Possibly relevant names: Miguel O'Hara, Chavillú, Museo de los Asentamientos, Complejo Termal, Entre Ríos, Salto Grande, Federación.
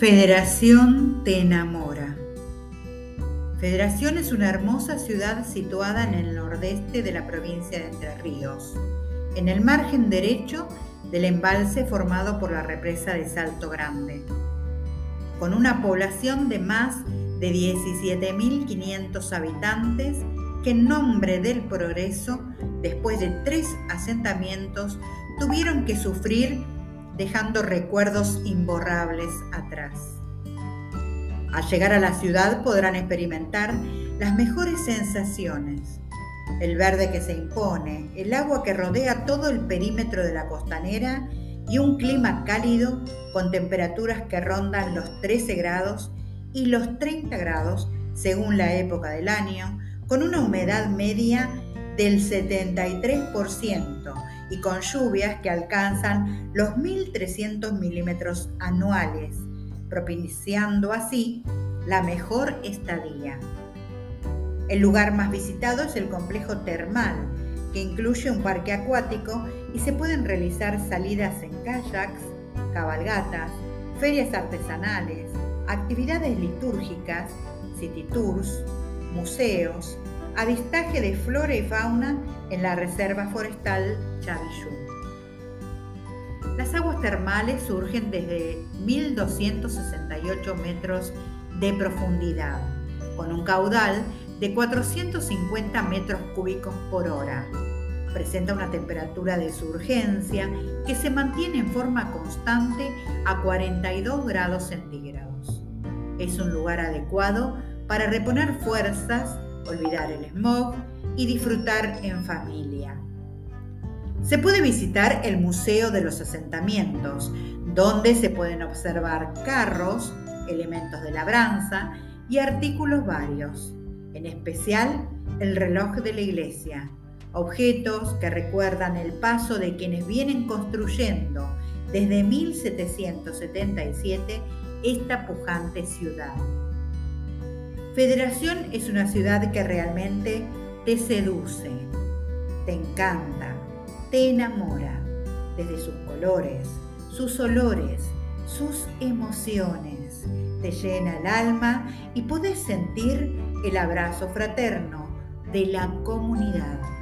Federación te enamora. Federación es una hermosa ciudad situada en el nordeste de la provincia de Entre Ríos, en el margen derecho del embalse formado por la represa de Salto Grande, con una población de más de 17.500 habitantes que en nombre del progreso, después de 3 asentamientos, tuvieron que sufrir dejando recuerdos imborrables atrás. Al llegar a la ciudad podrán experimentar las mejores sensaciones: el verde que se impone, el agua que rodea todo el perímetro de la costanera y un clima cálido con temperaturas que rondan los 13 grados y los 30 grados según la época del año, con una humedad media del 73% y con lluvias que alcanzan los 1.300 milímetros anuales, propiciando así la mejor estadía. El lugar más visitado es el Complejo Termal, que incluye un parque acuático y se pueden realizar salidas en kayaks, cabalgatas, ferias artesanales, actividades litúrgicas, city tours, museos, avistaje de flora y fauna en la Reserva Forestal Chavillú. Las aguas termales surgen desde 1.268 metros de profundidad, con un caudal de 450 metros cúbicos por hora. Presenta una temperatura de surgencia que se mantiene en forma constante a 42 grados centígrados. Es un lugar adecuado para reponer fuerzas, olvidar el smog y disfrutar en familia. Se puede visitar el Museo de los Asentamientos, donde se pueden observar carros, elementos de labranza y artículos varios, en especial el reloj de la iglesia, objetos que recuerdan el paso de quienes vienen construyendo desde 1777 esta pujante ciudad. Federación es una ciudad que realmente te seduce, te encanta, te enamora, desde sus colores, sus olores, sus emociones. Te llena el alma y podés sentir el abrazo fraterno de la comunidad.